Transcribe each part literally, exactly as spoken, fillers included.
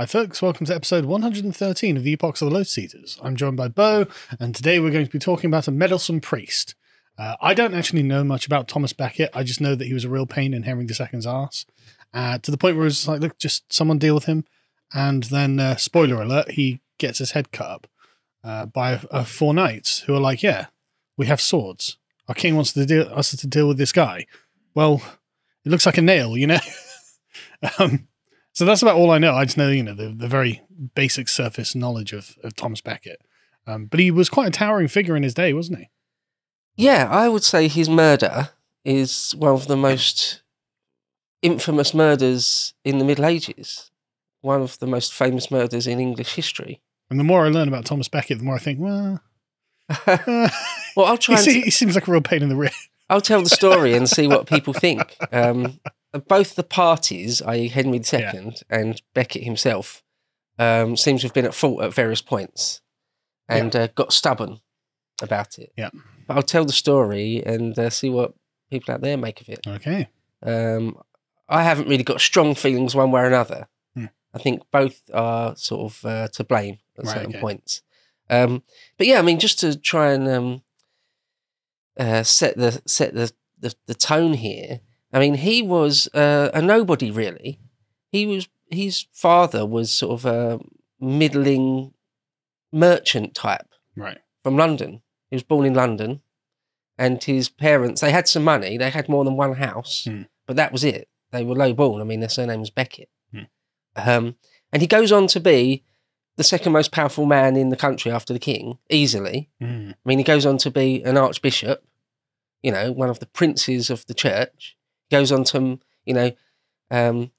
Hi folks, welcome to episode one hundred thirteen of the Epochs of the Load Seaters. I'm joined by Beau, and today we're going to be talking about a meddlesome priest. Uh, I don't actually know much about Thomas Becket, I just know that he was a real pain in Henry the Second's arse, uh, to the point where it was like, look, just someone deal with him, and then, uh, spoiler alert, he gets his head cut up uh, by uh, four knights, who are like, yeah, we have swords. Our king wants to deal- us to deal with this guy. Well, it looks like a nail, you know? um... So that's about all I know. I just know, you know, the, the very basic surface knowledge of, of Thomas Becket. Um, but he was quite a towering figure in his day, wasn't he? Yeah, I would say his murder is one of the most infamous murders in the Middle Ages. One of the most famous murders in English history. And the more I learn about Thomas Becket, the more I think, well... well, I'll try he, and see, he seems like a real pain in the rear. I'll tell the story and see what people think. Um Both the parties, that is. Henry the Second yeah. and Becket himself, um, seems to have been at fault at various points and yeah. uh, got stubborn about it. Yeah. But I'll tell the story and uh, see what people out there make of it. Okay. Um, I haven't really got strong feelings one way or another. Hmm. I think both are sort of uh, to blame at right, certain okay. points. Um, but yeah, I mean, just to try and um, uh, set the set the, the, the tone here, I mean, he was uh, a nobody, really. He was his father was sort of a middling merchant type, right? From London, he was born in London, and his parents they had some money. They had more than one house, mm. but that was it. They were low born. I mean, their surname was Becket, mm. um, and he goes on to be the second most powerful man in the country after the king, easily. Mm. I mean, he goes on to be an archbishop, you know, one of the princes of the church. Goes on to, you know, um,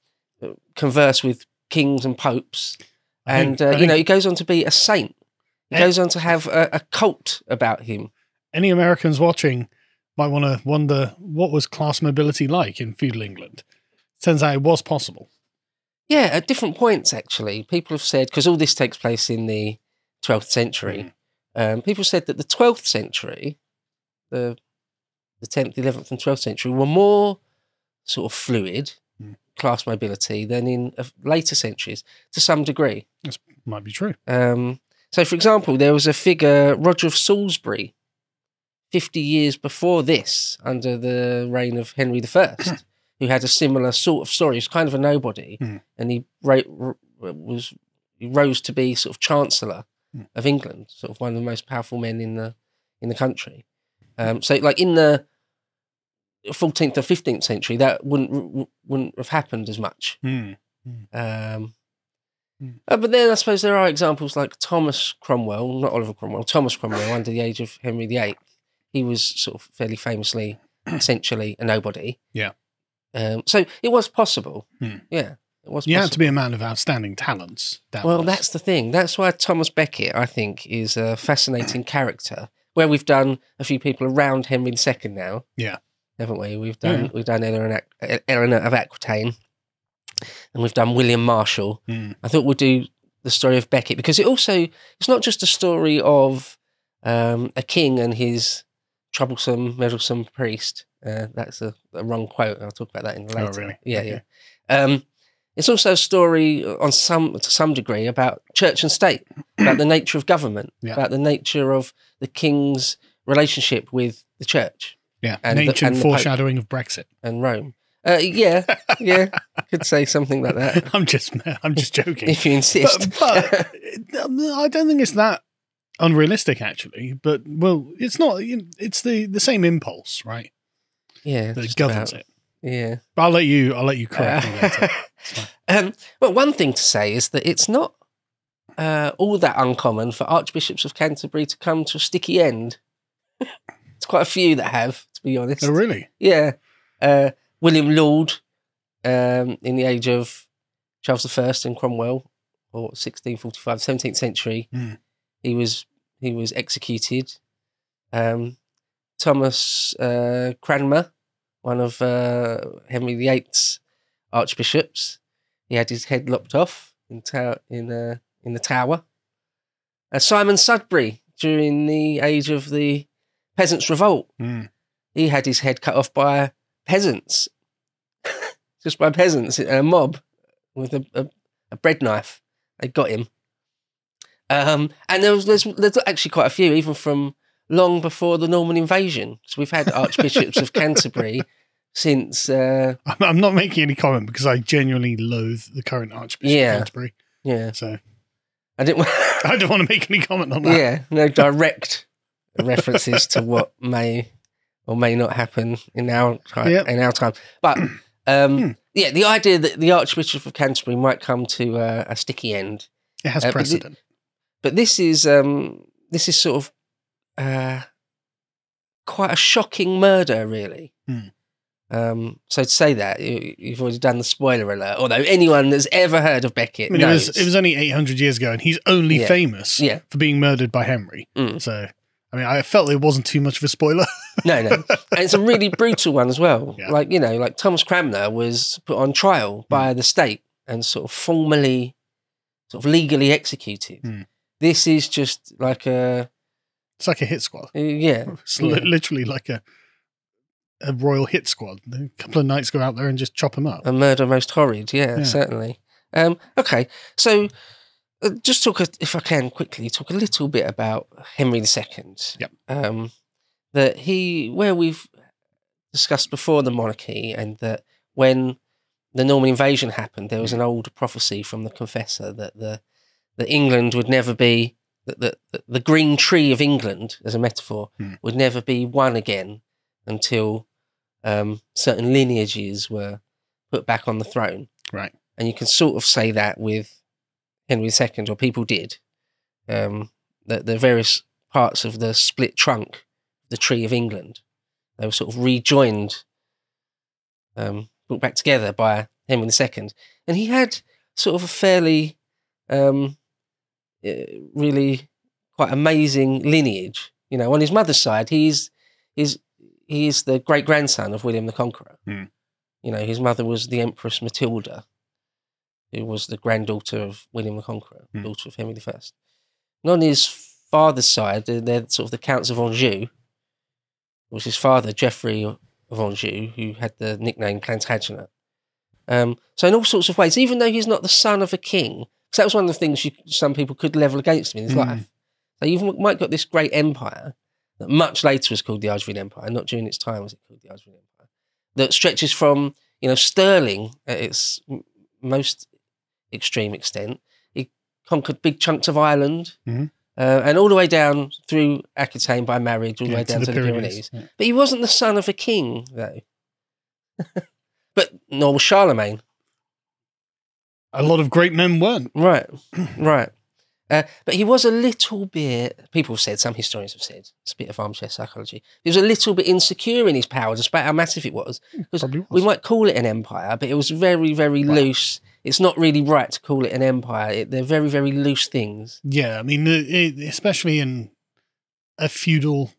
converse with kings and popes. And, think, uh, you know, he goes on to be a saint. He any, goes on to have a, a cult about him. Any Americans watching might want to wonder, what was class mobility like in feudal England? Turns out it was possible. Yeah, at different points, actually. People have said, because all this takes place in the twelfth century, mm. um, people said that the twelfth century, the, the tenth, eleventh and twelfth century, were more... sort of fluid mm. class mobility than in later centuries to some degree. That might be true. Um, so, for example, there was a figure, Roger of Salisbury, fifty years before this, under the reign of Henry the First, who had a similar sort of story. He was kind of a nobody, mm. and he, ra- was, he rose to be sort of Chancellor mm. of England, sort of one of the most powerful men in the in the country. Um, so, like in the fourteenth or fifteenth century, that wouldn't wouldn't have happened as much. Mm. Mm. Um, mm. Uh, but then I suppose there are examples like Thomas Cromwell, not Oliver Cromwell, Thomas Cromwell, under the age of Henry the Eighth. He was sort of fairly famously, essentially, a nobody. Yeah. Um, so it was possible. Mm. Yeah, it was. You possible. Had to be a man of outstanding talents. That well, was. That's the thing. That's why Thomas Becket, I think, is a fascinating character. Where we've done a few people around Henry the Second now. Yeah. Haven't we? We've done mm. we've done Eleanor, Eleanor of Aquitaine, and we've done William Marshall. Mm. I thought we'd do the story of Becket because it also it's not just a story of um, a king and his troublesome, meddlesome priest. Uh, that's a, a wrong quote. I'll talk about that in later. Oh, really? Yeah, okay. yeah. Um, it's also a story on some to some degree about church and state, about the nature of government, yeah. about the nature of the king's relationship with the church. Yeah, and nature the, and foreshadowing of Brexit and Rome. Uh, yeah, yeah, could say something like that. I'm just, I'm just joking. If you insist, but, but I don't think it's that unrealistic, actually. But well, it's not. It's the, the same impulse, right? Yeah, that governs about. It. Yeah, but I'll let you. I'll let you correct uh, me later. Um, well, one thing to say is that it's not uh, all that uncommon for archbishops of Canterbury to come to a sticky end. It's quite a few that have. Be honest. Oh, really? Yeah. Uh, William Laud um, in the age of Charles the First and Cromwell, or sixteen forty-five, seventeenth century, mm. he was he was executed. Um, Thomas uh, Cranmer, one of uh, Henry the Eighth's archbishops, he had his head lopped off in ta- in uh, in the Tower. Uh, Simon Sudbury during the age of the Peasants' Revolt. Mm. He had his head cut off by peasants, just by peasants, a mob with a, a, a bread knife. They got him. Um, and there was there's, there's actually quite a few, even from long before the Norman invasion. So we've had archbishops of Canterbury since... Uh, I'm not making any comment because I genuinely loathe the current Archbishop yeah, of Canterbury. Yeah. So I didn't. I don't want to make any comment on that. Yeah, no direct references to what may or may not happen in our time. Yep. In our time, but um, hmm. yeah, the idea that the Archbishop of Canterbury might come to uh, a sticky end. It has uh, precedent. But, th- but this is um, this is sort of uh, quite a shocking murder, really. Hmm. Um, so to say that, you, you've already done the spoiler alert, although anyone that's ever heard of Becket I mean, knows. It was, it was only eight hundred years ago, and he's only yeah. famous yeah. for being murdered by Henry. Mm. So, I mean, I felt it wasn't too much of a spoiler. No, no. And it's a really brutal one as well. Yeah. Like, you know, like Thomas Cranmer was put on trial by mm. the state and sort of formally, sort of legally executed. Mm. This is just like a... It's like a hit squad. Uh, yeah. It's yeah. Li- literally like a... a royal hit squad. A couple of knights go out there and just chop them up. A murder most horrid, yeah, yeah. certainly. Um, okay, so uh, just talk, a, if I can quickly, talk a little bit about Henry the Second. Yep. Um, that he, where we've discussed before the monarchy, and that when the Norman invasion happened, there was an old prophecy from the Confessor that the that England would never be, that the, the green tree of England, as a metaphor, hmm. would never be one again until Um, certain lineages were put back on the throne. Right. And you can sort of say that with Henry the Second, or people did. Um, that the various parts of the split trunk, the tree of England, they were sort of rejoined, um, brought back together by Henry the Second. And he had sort of a fairly, um, really quite amazing lineage. You know, on his mother's side, he's, he's, He is the great-grandson of William the Conqueror. Mm. You know, his mother was the Empress Matilda, who was the granddaughter of William the Conqueror, mm. daughter of Henry the First. And on his father's side, they're, they're sort of the Counts of Anjou. It was his father, Geoffrey of Anjou, who had the nickname Plantagenet. Um, so in all sorts of ways, even though he's not the son of a king, because that was one of the things you, some people could level against him in his mm. life. So you've might got this great empire, that much later was called the Angevin Empire, not during its time was it called the Angevin Empire, that stretches from, you know, Stirling at its most extreme extent. He conquered big chunks of Ireland mm-hmm. uh, and all the way down through Aquitaine by marriage, all the yeah, way down to the, to the Pyrenees. Pyrenees. Yeah. But he wasn't the son of a king, though. But nor was Charlemagne. A lot of great men weren't. Right, right. Uh, but he was a little bit, people have said, some historians have said, it's a bit of armchair psychology, he was a little bit insecure in his power, despite how massive it was. Because we might call it an empire, but it was very, very wow. loose. It's not really right to call it an empire. It, they're very, very loose things. Yeah, I mean, it, especially in a feudal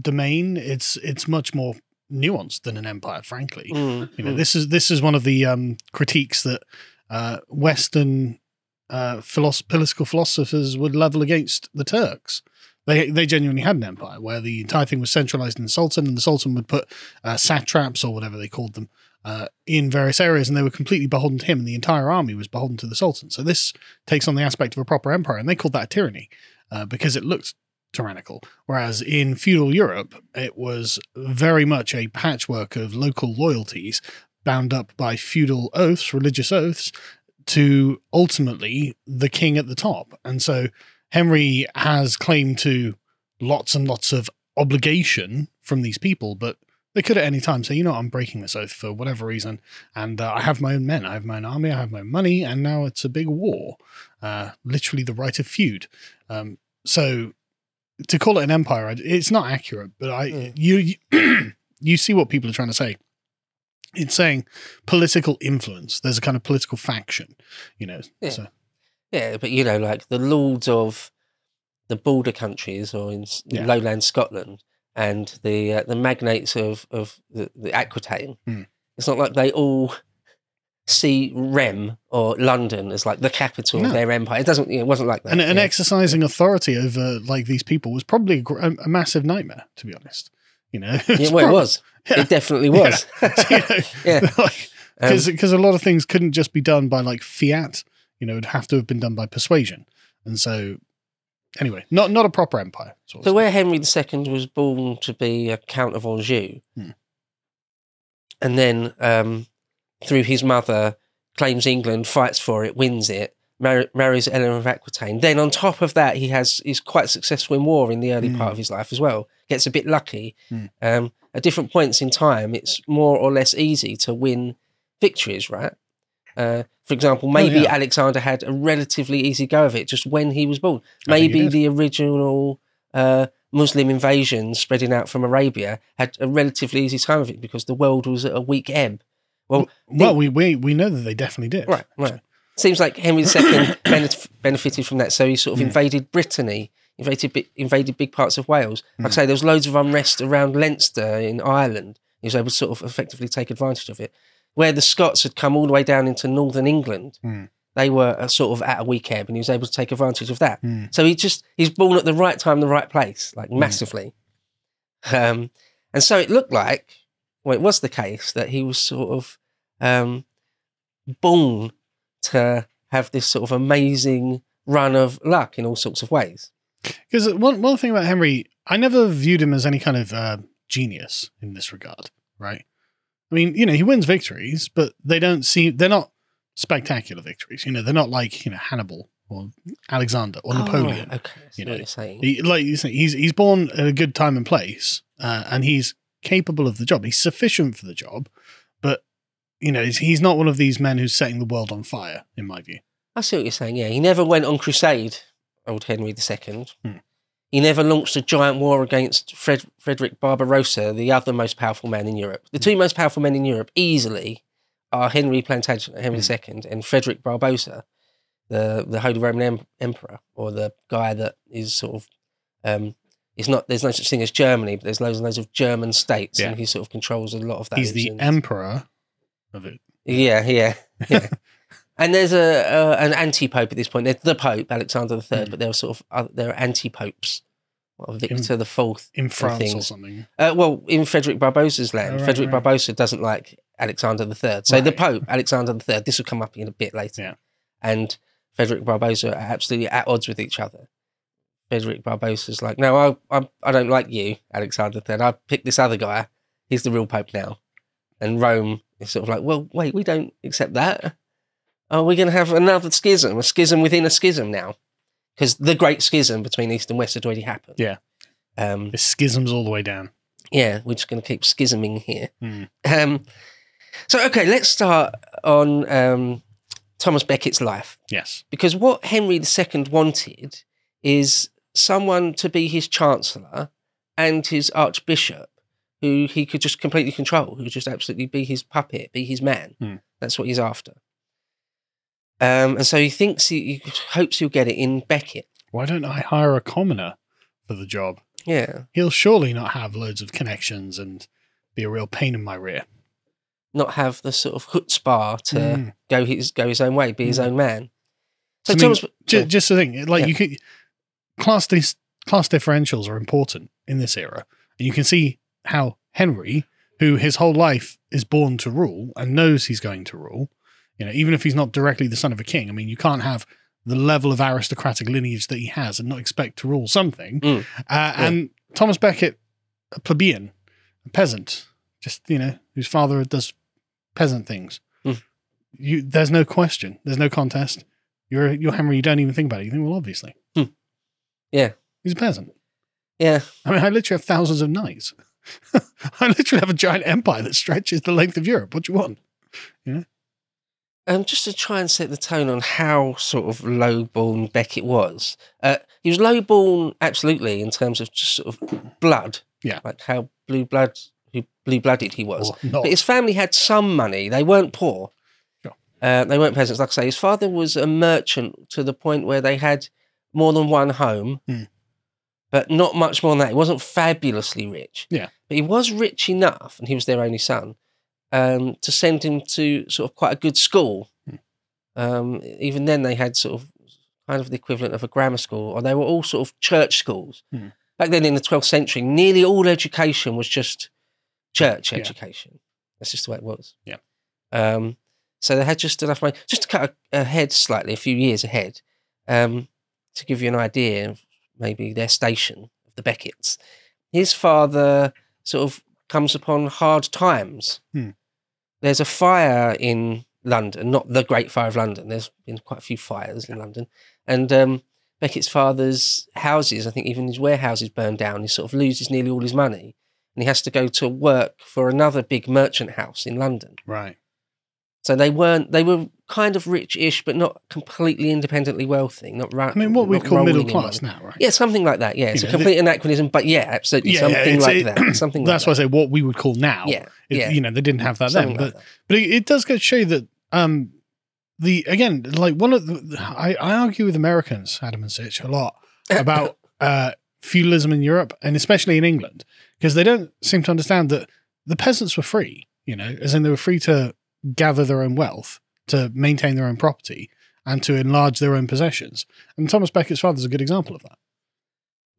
domain, it's it's much more nuanced than an empire, frankly. Mm, you know, mm. This is this is one of the um, critiques that uh, Western... Uh, philosoph- political philosophers would level against the Turks. They they genuinely had an empire where the entire thing was centralized in the Sultan, and the Sultan would put uh, satraps, or whatever they called them, uh, in various areas, and they were completely beholden to him, and the entire army was beholden to the Sultan. So this takes on the aspect of a proper empire, and they called that a tyranny uh, because it looked tyrannical. Whereas in feudal Europe, it was very much a patchwork of local loyalties bound up by feudal oaths, religious oaths, to ultimately the king at the top. And so Henry has claim to lots and lots of obligation from these people, but they could at any time say, you know, I'm breaking this oath for whatever reason, and uh, I have my own men, I have my own army, I have my own money, and now it's a big war. Uh, literally the right of feud. Um, so to call it an empire, it's not accurate, but I mm. you you, you see what people are trying to say. It's saying political influence. There's a kind of political faction, you know. Yeah, so. yeah but, you know, like the lords of the border countries or in yeah. lowland Scotland and the uh, the magnates of, of the, the Aquitaine, mm. it's not like they all see Rheims or London as like the capital no. of their empire. It doesn't. It wasn't like that. And, and exercising authority over like these people was probably a, a massive nightmare, to be honest. You know, it yeah, well, it was. Yeah. It definitely was. Because yeah. so, you know, yeah. like, um, a lot of things couldn't just be done by like fiat. You know, it'd have to have been done by persuasion. And so, anyway, not not a proper empire. Sort of so, stuff. Where Henry the Second was born to be a Count of Anjou, hmm. and then um, through his mother, claims England, fights for it, wins it, mar- marries Eleanor of Aquitaine. Then on top of that, he has is quite successful in war in the early mm. part of his life as well. Gets a bit lucky. Mm. Um, at different points in time, it's more or less easy to win victories, right? Uh, for example, maybe oh, yeah. Alexander had a relatively easy go of it just when he was born. Maybe the original uh, Muslim invasion spreading out from Arabia had a relatively easy time of it because the world was at a weak ebb. Well, well, the, we, we we know that they definitely did. Right, right. Seems like Henry the Second benef- benefited from that, so he sort of mm. invaded Brittany, invaded invaded big parts of Wales. Like mm. I say, there was loads of unrest around Leinster in Ireland. He was able to sort of effectively take advantage of it. Where the Scots had come all the way down into northern England, mm. they were a sort of at a weak ebb, and he was able to take advantage of that. Mm. So he just he's born at the right time, the right place, like massively. Mm. Um, and so it looked like. Well, it was the case that he was sort of um, born to have this sort of amazing run of luck in all sorts of ways. Because one one thing about Henry, I never viewed him as any kind of uh, genius in this regard, right? I mean, you know, he wins victories, but they don't seem they're not spectacular victories. You know, they're not like you know Hannibal or Alexander or oh, Napoleon. Okay, that's you know, what you're saying. He, like you say, he's he's born at a good time and place, uh, and he's. capable of the job. He's sufficient for the job, but you know he's not one of these men who's setting the world on fire, in my view. I see what you're saying. Yeah, he never went on crusade, old Henry the Second. Hmm. He never launched a giant war against Fred- Frederick Barbarossa, the other most powerful man in Europe. The hmm. two most powerful men in Europe easily are Henry Plantagenet, Henry hmm. the Second, and Frederick Barbarossa, the the Holy Roman em- Emperor, or the guy that is sort of. Um, It's not. There's no such thing as Germany, but there's loads and loads of German states, yeah. and he sort of controls a lot of that. He's the emperor of it. Yeah, yeah, yeah. And there's a, a an anti-pope at this point. There's the Pope, Alexander the Third, mm. but there are sort of other, there are anti-popes, well, Victor in, the Fourth in France things. Or something. Uh, well, in Frederick Barbossa's land, oh, right, Frederick right. Barbarossa doesn't like Alexander the Third, so right. the Pope, Alexander the Third. This will come up in a bit later, yeah. and Frederick Barbarossa are absolutely at odds with each other. Frederick Barbossa's like, no, I, I I don't like you, Alexander the Third. I picked this other guy. He's the real Pope now. And Rome is sort of like, well, wait, we don't accept that. Are we going to have another schism, a schism within a schism now? Because the great schism between East and West had already happened. Yeah. Um, the schism's all the way down. Yeah, we're just going to keep schisming here. Mm. Um, so, okay, let's start on um, Thomas Becket's life. Yes. Because what Henry the Second wanted is... someone to be his chancellor and his archbishop, who he could just completely control, who could just absolutely be his puppet, be his man. Mm. That's what he's after. Um, and so he thinks he, he hopes he'll get it in Becket. Why don't I hire a commoner for the job? Yeah. He'll surely not have loads of connections and be a real pain in my rear. Not have the sort of chutzpah to mm. go his go his own way, be mm. his own man. So I Thomas, mean, j- yeah. just the thing, like yeah. you could. Class dis- class differentials are important in this era. And you can see how Henry, who his whole life is born to rule and knows he's going to rule, you know, even if he's not directly the son of a king, I mean, you can't have the level of aristocratic lineage that he has and not expect to rule something. Mm. Uh, yeah. And Thomas Becket, a plebeian, a peasant, just, you know, whose father does peasant things. Mm. You, there's no question. There's no contest. You're, you're Henry, you don't even think about it. You think, well, obviously. Mm. Yeah. He's a peasant. Yeah. I mean, I literally have thousands of knights. I literally have a giant empire that stretches the length of Europe. What do you want? Yeah. Um, just to try and set the tone on how sort of low-born Becket was. Uh, he was low-born, absolutely, in terms of just sort of blood. Yeah. Like how blue blood, blue-blooded he was. But his family had some money. They weren't poor. Sure. Uh, they weren't peasants. Like I say, his father was a merchant to the point where they had... more than one home, mm. but not much more than that. He wasn't fabulously rich. Yeah. But he was rich enough, and he was their only son, um, to send him to sort of quite a good school. Mm. Um, even then, they had sort of kind of the equivalent of a grammar school, or they were all sort of church schools. Mm. Back then in the twelfth century, nearly all education was just church education. Yeah. That's just the way it was. Yeah. Um, So they had just enough money, just to cut ahead slightly, a few years ahead, um, to give you an idea of maybe their station, the Beckets. His father sort of comes upon hard times. Hmm. There's a fire in London, not the Great Fire of London. There's been quite a few fires in London. And um, Becket's father's houses, I think even his warehouses burn down. He sort of loses nearly all his money. And he has to go to work for another big merchant house in London. Right. So they weren't, they were kind of rich-ish, but not completely independently wealthy. Not ra- I mean, what we call middle class now, right? Yeah, something like that, yeah. It's you a know, complete the, anachronism, but yeah, absolutely, yeah, something like it, that. Something like that's that. That's why I say what we would call now. Yeah, it, yeah. You know, they didn't have that something then. Like but that. But it, it does go to show you that, um, the again, like one of the, I, I argue with Americans, Adam and Sitch, a lot about uh, feudalism in Europe, and especially in England, because they don't seem to understand that the peasants were free, you know, as in they were free to gather their own wealth, to maintain their own property, and to enlarge their own possessions. And Thomas Becket's father is a good example of that.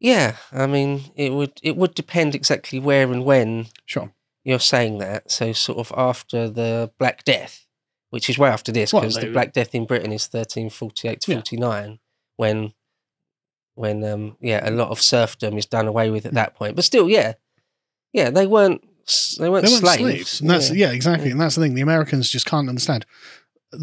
Yeah, I mean, it would it would depend exactly where and when sure. you're saying that. So sort of after the Black Death, which is way after this, because well, the Black Death in Britain is thirteen forty-eight to yeah. forty-nine, when, when um, yeah, a lot of serfdom is done away with at that point. But still, yeah, yeah, they weren't They weren't, they weren't slaves. slaves. And that's, yeah. yeah, exactly. And that's the thing. The Americans just can't understand.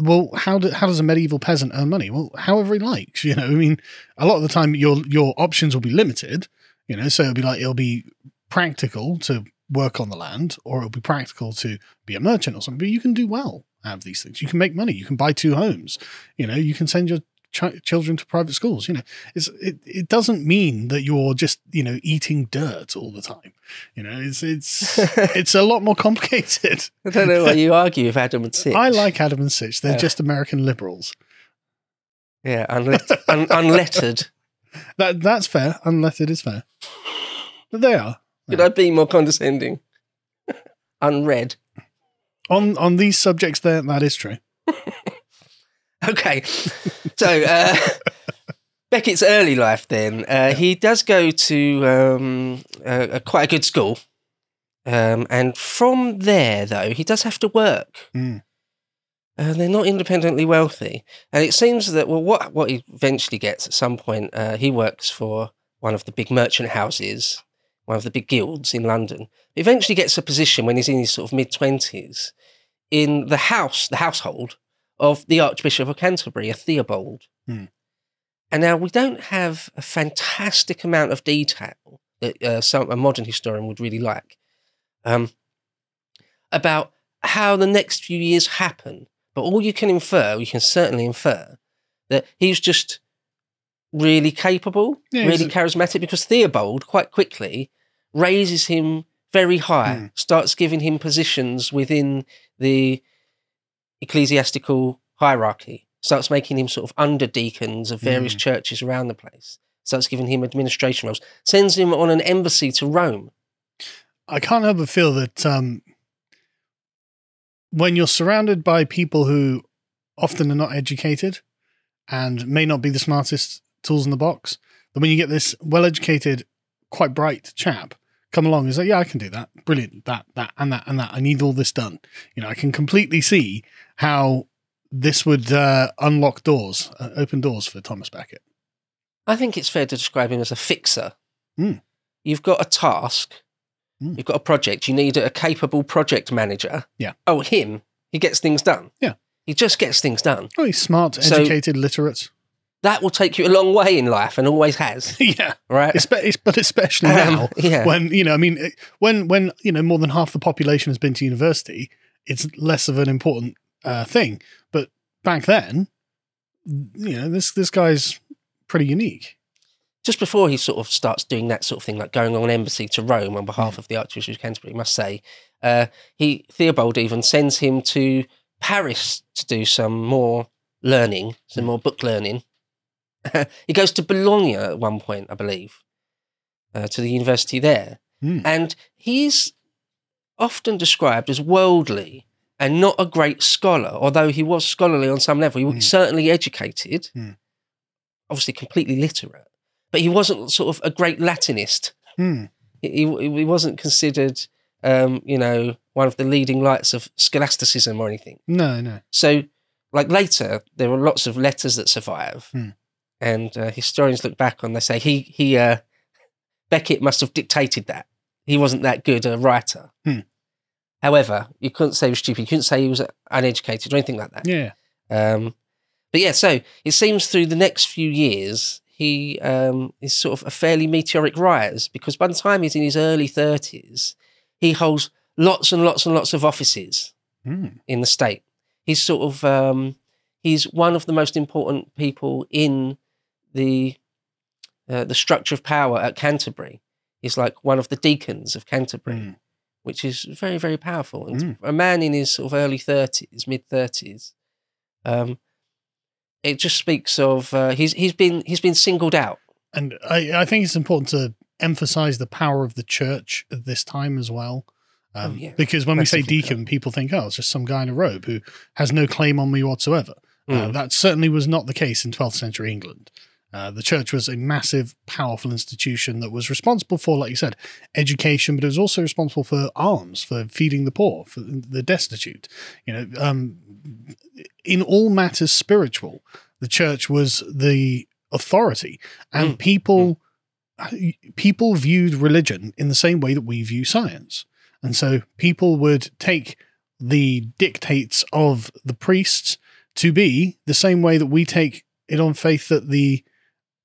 Well, how do, how does a medieval peasant earn money? Well, however he likes, you know. I mean, a lot of the time your your options will be limited, you know, so it'll be like, it'll be practical to work on the land, or it'll be practical to be a merchant or something, but you can do well out of these things. You can make money. You can buy two homes, you know, you can send your ch- children to private schools, you know. It's, it, it doesn't mean that you're just, you know, eating dirt all the time. You know, it's it's it's a lot more complicated. I don't know why you argue with Adam and Sitch. I like Adam and Sitch. They're yeah. just American liberals. Yeah, unlet- un- unlettered. That that's fair. Unlettered is fair. But they are. Could yeah. I be more condescending? Unread. On on these subjects, there that is true. Okay, so uh, Becket's early life. Then uh, yeah. he does go to um, a, a quite a good school, um, and from there, though, he does have to work. Mm. Uh, they're not independently wealthy, and it seems that well, what what he eventually gets at some point, uh, he works for one of the big merchant houses, one of the big guilds in London. He eventually gets a position when he's in his sort of mid twenties in the house, the household of the Archbishop of Canterbury, a Theobald. Mm. And now we don't have a fantastic amount of detail that uh, some, a modern historian would really like um, about how the next few years happen. But all you can infer, you can certainly infer, that he's just really capable, yeah, really charismatic, because Theobald quite quickly raises him very high, mm. starts giving him positions within the ecclesiastical hierarchy, starts making him sort of under-deacons of various mm. churches around the place, starts giving him administration roles, sends him on an embassy to Rome. I can't help but feel that um, when you're surrounded by people who often are not educated and may not be the smartest tools in the box, that when you get this well-educated, quite bright chap come along and say, yeah, I can do that. Brilliant. That, that, and that, and that. I need all this done. You know, I can completely see how this would uh, unlock doors, uh, open doors for Thomas Becket. I think it's fair to describe him as a fixer. Mm. You've got a task. Mm. You've got a project. You need a capable project manager. Yeah. Oh, him. He gets things done. Yeah. He just gets things done. Oh, he's smart, educated, so, literate. That will take you a long way in life, and always has. Yeah, right. Espe- but especially um, now, yeah. when you know, I mean, when when you know, more than half the population has been to university, it's less of an important uh, thing. But back then, you know, this this guy's pretty unique. Just before he sort of starts doing that sort of thing, like going on an embassy to Rome on behalf mm. of the Archbishop of Canterbury, I must say, uh, he Theobald even sends him to Paris to do some more learning, some more book learning. He goes to Bologna at one point, I believe, uh, to the university there. Mm. And he's often described as worldly and not a great scholar, although he was scholarly on some level. He was mm. certainly educated, mm. obviously completely literate, but he wasn't sort of a great Latinist. Mm. He, he, he wasn't considered um, you know, one of the leading lights of scholasticism or anything. No, no. So, like later, there were lots of letters that survive, hmm. and uh, historians look back on. They say he he uh, Becket must have dictated that. He wasn't that good a writer. Hmm. However, you couldn't say he was stupid. You couldn't say he was uneducated or anything like that. Yeah. Um, but yeah, so it seems through the next few years, he um, is sort of a fairly meteoric rise, because by the time he's in his early thirties, he holds lots and lots and lots of offices mm. in the state. He's sort of, um, he's one of the most important people in the uh, the structure of power at Canterbury. He's like one of the deacons of Canterbury. Mm. Which is very, very powerful. And mm. a man in his sort of early thirties, mid-thirties, um, it just speaks of, uh, he's he's been he's been singled out. And I, I think it's important to emphasise the power of the church at this time as well. Um, oh, yeah. Because when Massively we say deacon, powerful. People think, oh, it's just some guy in a robe who has no claim on me whatsoever. Mm. Uh, that certainly was not the case in twelfth century England. Uh, the church was a massive, powerful institution that was responsible for, like you said, education, but it was also responsible for alms, for feeding the poor, for the destitute. You know, um, in all matters spiritual, the church was the authority, and mm. people mm. people viewed religion in the same way that we view science. And so people would take the dictates of the priests to be the same way that we take it on faith that the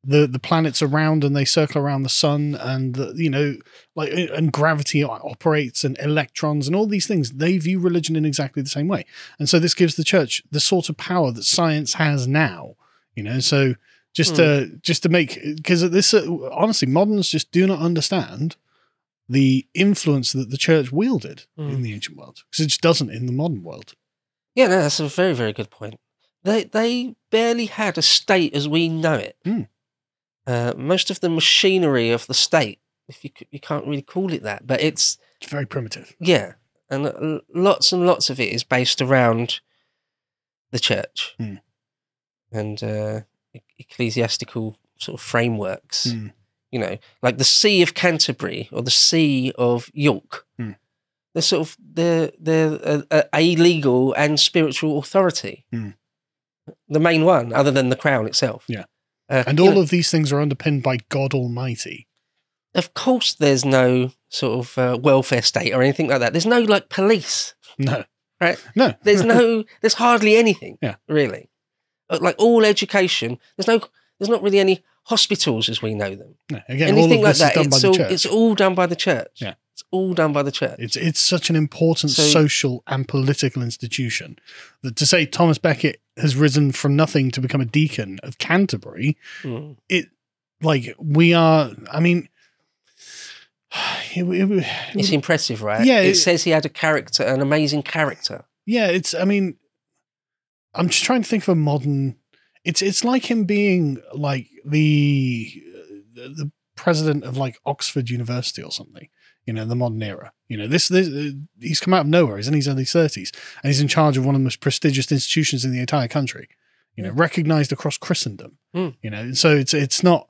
The, the planets are round and they circle around the sun, and the, you know, like and gravity operates and electrons and all these things. They view religion in exactly the same way, and so this gives the church the sort of power that science has now. You know, so just mm. to just to make because this uh, honestly, moderns just do not understand the influence that the church wielded mm. in the ancient world, because it just doesn't in the modern world. Yeah, no, that's a very very good point. They they barely had a state as we know it. Mm. Uh, most of the machinery of the state, if you you can't really call it that, but it's, it's very primitive. Yeah, and lots and lots of it is based around the church mm. and uh, ecclesiastical sort of frameworks. Mm. You know, like the See of Canterbury or the See of York. Mm. They're sort of they're they're a, a, a legal and spiritual authority. Mm. The main one, other than the crown itself. Yeah. Uh, and all you know, of these things are underpinned by God Almighty. Of course, there's no sort of uh, welfare state or anything like that. There's no like police. No. Right? No. There's no, there's hardly anything. Yeah. Really. Like all education, there's no, there's not really any hospitals as we know them. No. Again, anything all of this like that, is done it's by all, the church. It's all done by the church. Yeah. It's all done by the church. It's it's such an important so, social and political institution that to say Thomas Becket has risen from nothing to become a deacon of Canterbury, mm. it like we are. I mean, it, it, it's impressive, right? Yeah, it, it says he had a character, an amazing character. Yeah, it's. I mean, I'm just trying to think of a modern. It's it's like him being like the the president of like Oxford University or something. You know, the modern era. You know, this, this uh, he's come out of nowhere. He's in his early thirties, and he's in charge of one of the most prestigious institutions in the entire country. You know, recognised across Christendom. Mm. You know, so it's it's not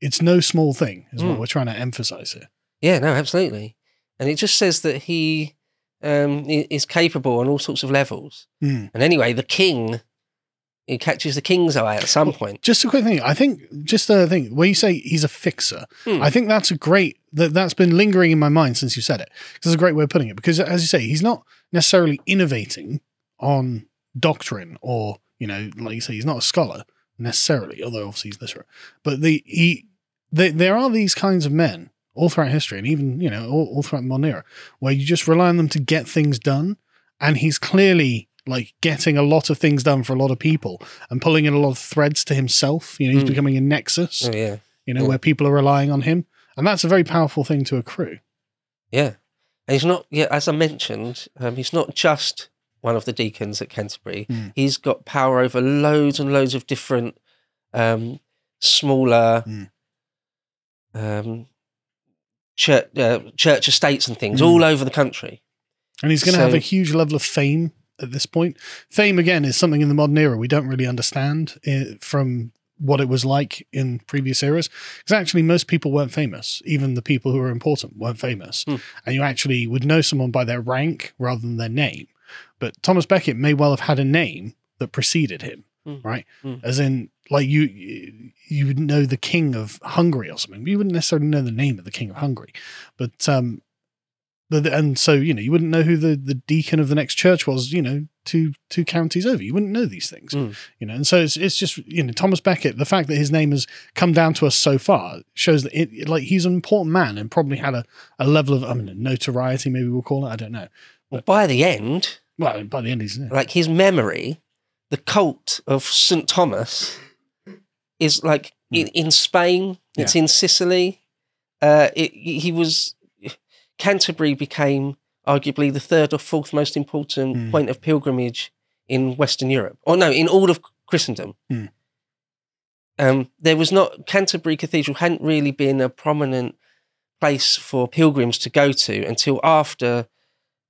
it's no small thing, is mm. what we're trying to emphasise here. Yeah, no, absolutely. And it just says that he um, is capable on all sorts of levels. Mm. And anyway, the king, he catches the king's eye at some point. Just a quick thing. I think, just a thing, where you say he's a fixer, mm. I think that's a great, that, that's been lingering in my mind since you said it. That's a great way of putting it. Because as you say, he's not necessarily innovating on doctrine or, you know, like you say, he's not a scholar necessarily, although obviously he's literate. But the, he, the, there are these kinds of men all throughout history and even, you know, all, all throughout the modern era, where you just rely on them to get things done. And he's clearly like getting a lot of things done for a lot of people and pulling in a lot of threads to himself. You know, he's mm. becoming a nexus, oh, yeah. you know, yeah. where people are relying on him. And that's a very powerful thing to accrue. Yeah. And he's not, yeah, as I mentioned, um, he's not just one of the deacons at Canterbury. Mm. He's got power over loads and loads of different um, smaller mm. um, church, uh, church estates and things mm. all over the country. And he's going to so, have a huge level of fame at this point. Fame, again, is something in the modern era we don't really understand from what it was like in previous eras. Because actually most people weren't famous. Even the people who were important weren't famous. Mm. And you actually would know someone by their rank rather than their name. But Thomas Becket may well have had a name that preceded him, mm. right? Mm. As in, like, you you would know the king of Hungary or something. You wouldn't necessarily know the name of the king of Hungary. But, um, and so, you know, you wouldn't know who the, the deacon of the next church was, you know, two two counties over. You wouldn't know these things, mm. you know. And so it's it's just, you know, Thomas Becket, the fact that his name has come down to us so far shows that, it, like, he's an important man and probably had a, a level of, I mean, notoriety, maybe we'll call it, I don't know. But, well, by the end... Well, by the end, he's... Yeah. Like, his memory, the cult of Saint Thomas is, like, mm. in, in Spain, it's yeah. in Sicily. Uh, it, he was... Canterbury became arguably the third or fourth most important mm. point of pilgrimage in Western Europe, or no, in all of Christendom. Mm. Um, there was not, Canterbury Cathedral hadn't really been a prominent place for pilgrims to go to until after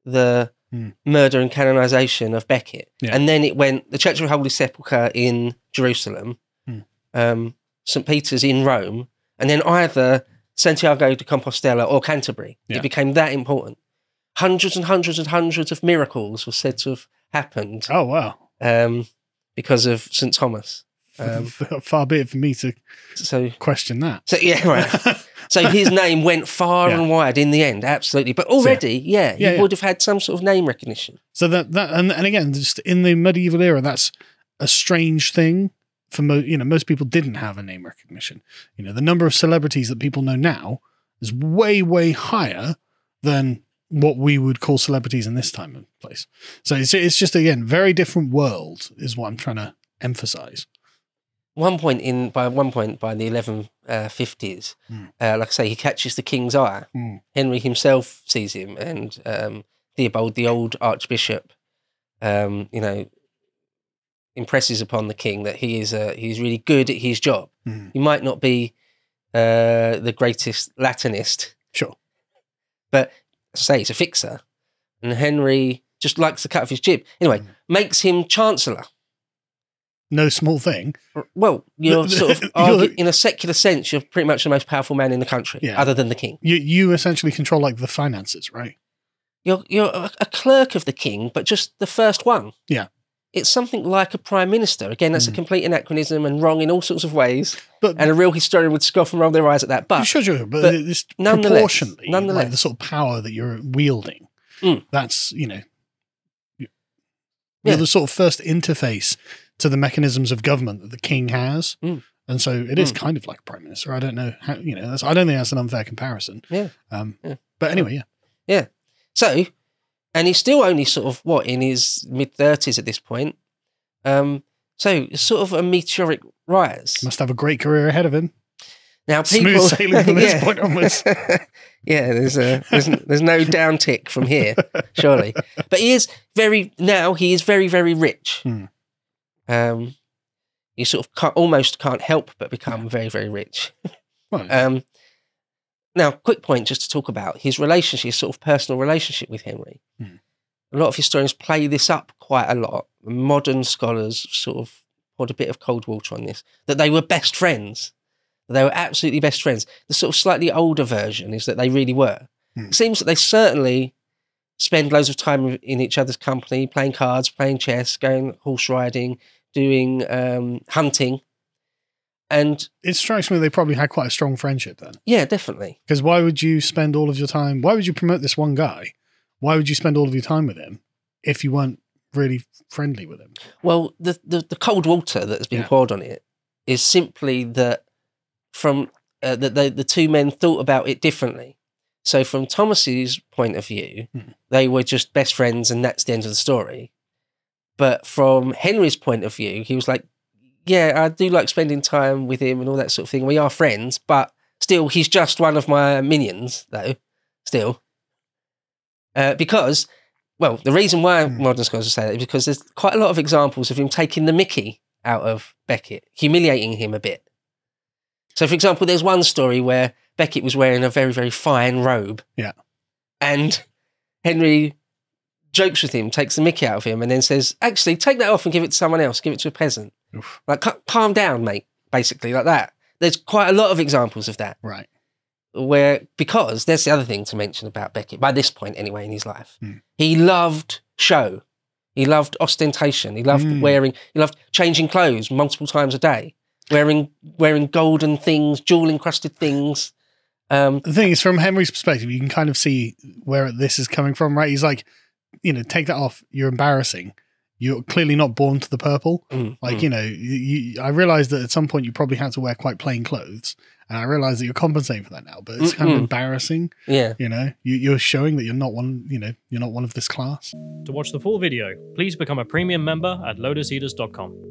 the mm. murder and canonization of Becket. Yeah. And then it went, the Church of the Holy Sepulchre in Jerusalem, mm. um, Saint Peter's in Rome, and then either Santiago de Compostela or Canterbury. Yeah. It became that important. Hundreds and hundreds and hundreds of miracles were said to have happened. Oh, wow. Um, because of Saint Thomas. Um, far be it for me to so, question that. So, yeah, right. So his name went far yeah. and wide in the end, absolutely. But already, so, yeah, yeah, he yeah, yeah. would have had some sort of name recognition. So that, that and, and again, just in the medieval era, that's a strange thing. For mo- you know, most people didn't have a name recognition. You know, the number of celebrities that people know now is way, way higher than what we would call celebrities in this time and place. So it's it's just, again, very different world is what I'm trying to emphasize. One point in by one point by the eleven fifties, mm. uh, like I say, he catches the king's eye. Mm. Henry himself sees him, and um, Theobald, the old archbishop, um, you know, impresses upon the king that he is uh, he's really good at his job. Mm. He might not be uh, the greatest Latinist, sure, but as I say, he's a fixer, and Henry just likes the cut of his jib. Anyway, mm. makes him chancellor. No small thing. Well, you're sort of argue, in a secular sense, you're pretty much the most powerful man in the country, yeah. other than the king. You you essentially control, like, the finances, right? You're you're a, a clerk of the king, but just the first one. Yeah. It's something like a prime minister. Again, that's mm. a complete anachronism and wrong in all sorts of ways. But, and a real historian would scoff and roll their eyes at that. But sure, sure. But, but it's nonetheless, proportionally, nonetheless. Like, the sort of power that you're wielding, mm. that's, you know, you're yeah. the sort of first interface to the mechanisms of government that the king has. Mm. And so it is mm. kind of like a prime minister. I don't know how, you know, that's, I don't think that's an unfair comparison. Yeah. Um, yeah. But anyway, yeah. Yeah. So... And he's still only sort of, what, in his mid-thirties at this point. Um, so, sort of a meteoric rise. Must have a great career ahead of him. Now, people, smooth sailing from yeah. this point onwards. yeah, there's, a, there's there's no downtick from here, surely. But he is very, now he is very, very rich. Hmm. Um, you sort of can't, almost can't help but become very, very rich. Right. Um, Now, quick point just to talk about his relationship, his sort of personal relationship with Henry. Mm. A lot of historians play this up quite a lot. Modern scholars sort of poured a bit of cold water on this, that they were best friends. They were absolutely best friends. The sort of slightly older version is that they really were. Mm. It seems that they certainly spend loads of time in each other's company, playing cards, playing chess, going horse riding, doing um, hunting. And it strikes me they probably had quite a strong friendship then. Yeah, definitely. Because why would you spend all of your time? Why would you promote this one guy? Why would you spend all of your time with him if you weren't really friendly with him? Well, the the, the cold water that has been yeah. poured on it is simply that from uh, that the, the two men thought about it differently. So from Thomas's point of view, hmm. they were just best friends, and that's the end of the story. But from Henry's point of view, he was like, yeah, I do like spending time with him and all that sort of thing. We are friends, but still, he's just one of my minions, though, still. Uh, because, well, the reason why mm. modern scholars say that is because there's quite a lot of examples of him taking the mickey out of Becket, humiliating him a bit. So, for example, there's one story where Becket was wearing a very, very fine robe. Yeah. And Henry jokes with him, takes the mickey out of him, and then says, actually, take that off and give it to someone else, give it to a peasant. Oof. Like, calm down, mate. basically like that. There's quite a lot of examples of that. Right. Where, because that's the other thing to mention about Becket, by this point anyway in his life, mm. he loved show. He loved ostentation. He loved mm. wearing, he loved changing clothes multiple times a day, wearing wearing golden things, jewel-encrusted things. Um, the thing is, from Henry's perspective, you can kind of see where this is coming from, right? He's like, you know, take that off. You're embarrassing. You're clearly not born to the purple. Mm, like, mm. you know, you, I realized that at some point you probably had to wear quite plain clothes. And I realize that you're compensating for that now, but it's mm, kind of mm. embarrassing. Yeah. You know, you, you're showing that you're not one, you know, you're not one of this class. To watch the full video, please become a premium member at load seaters dot com.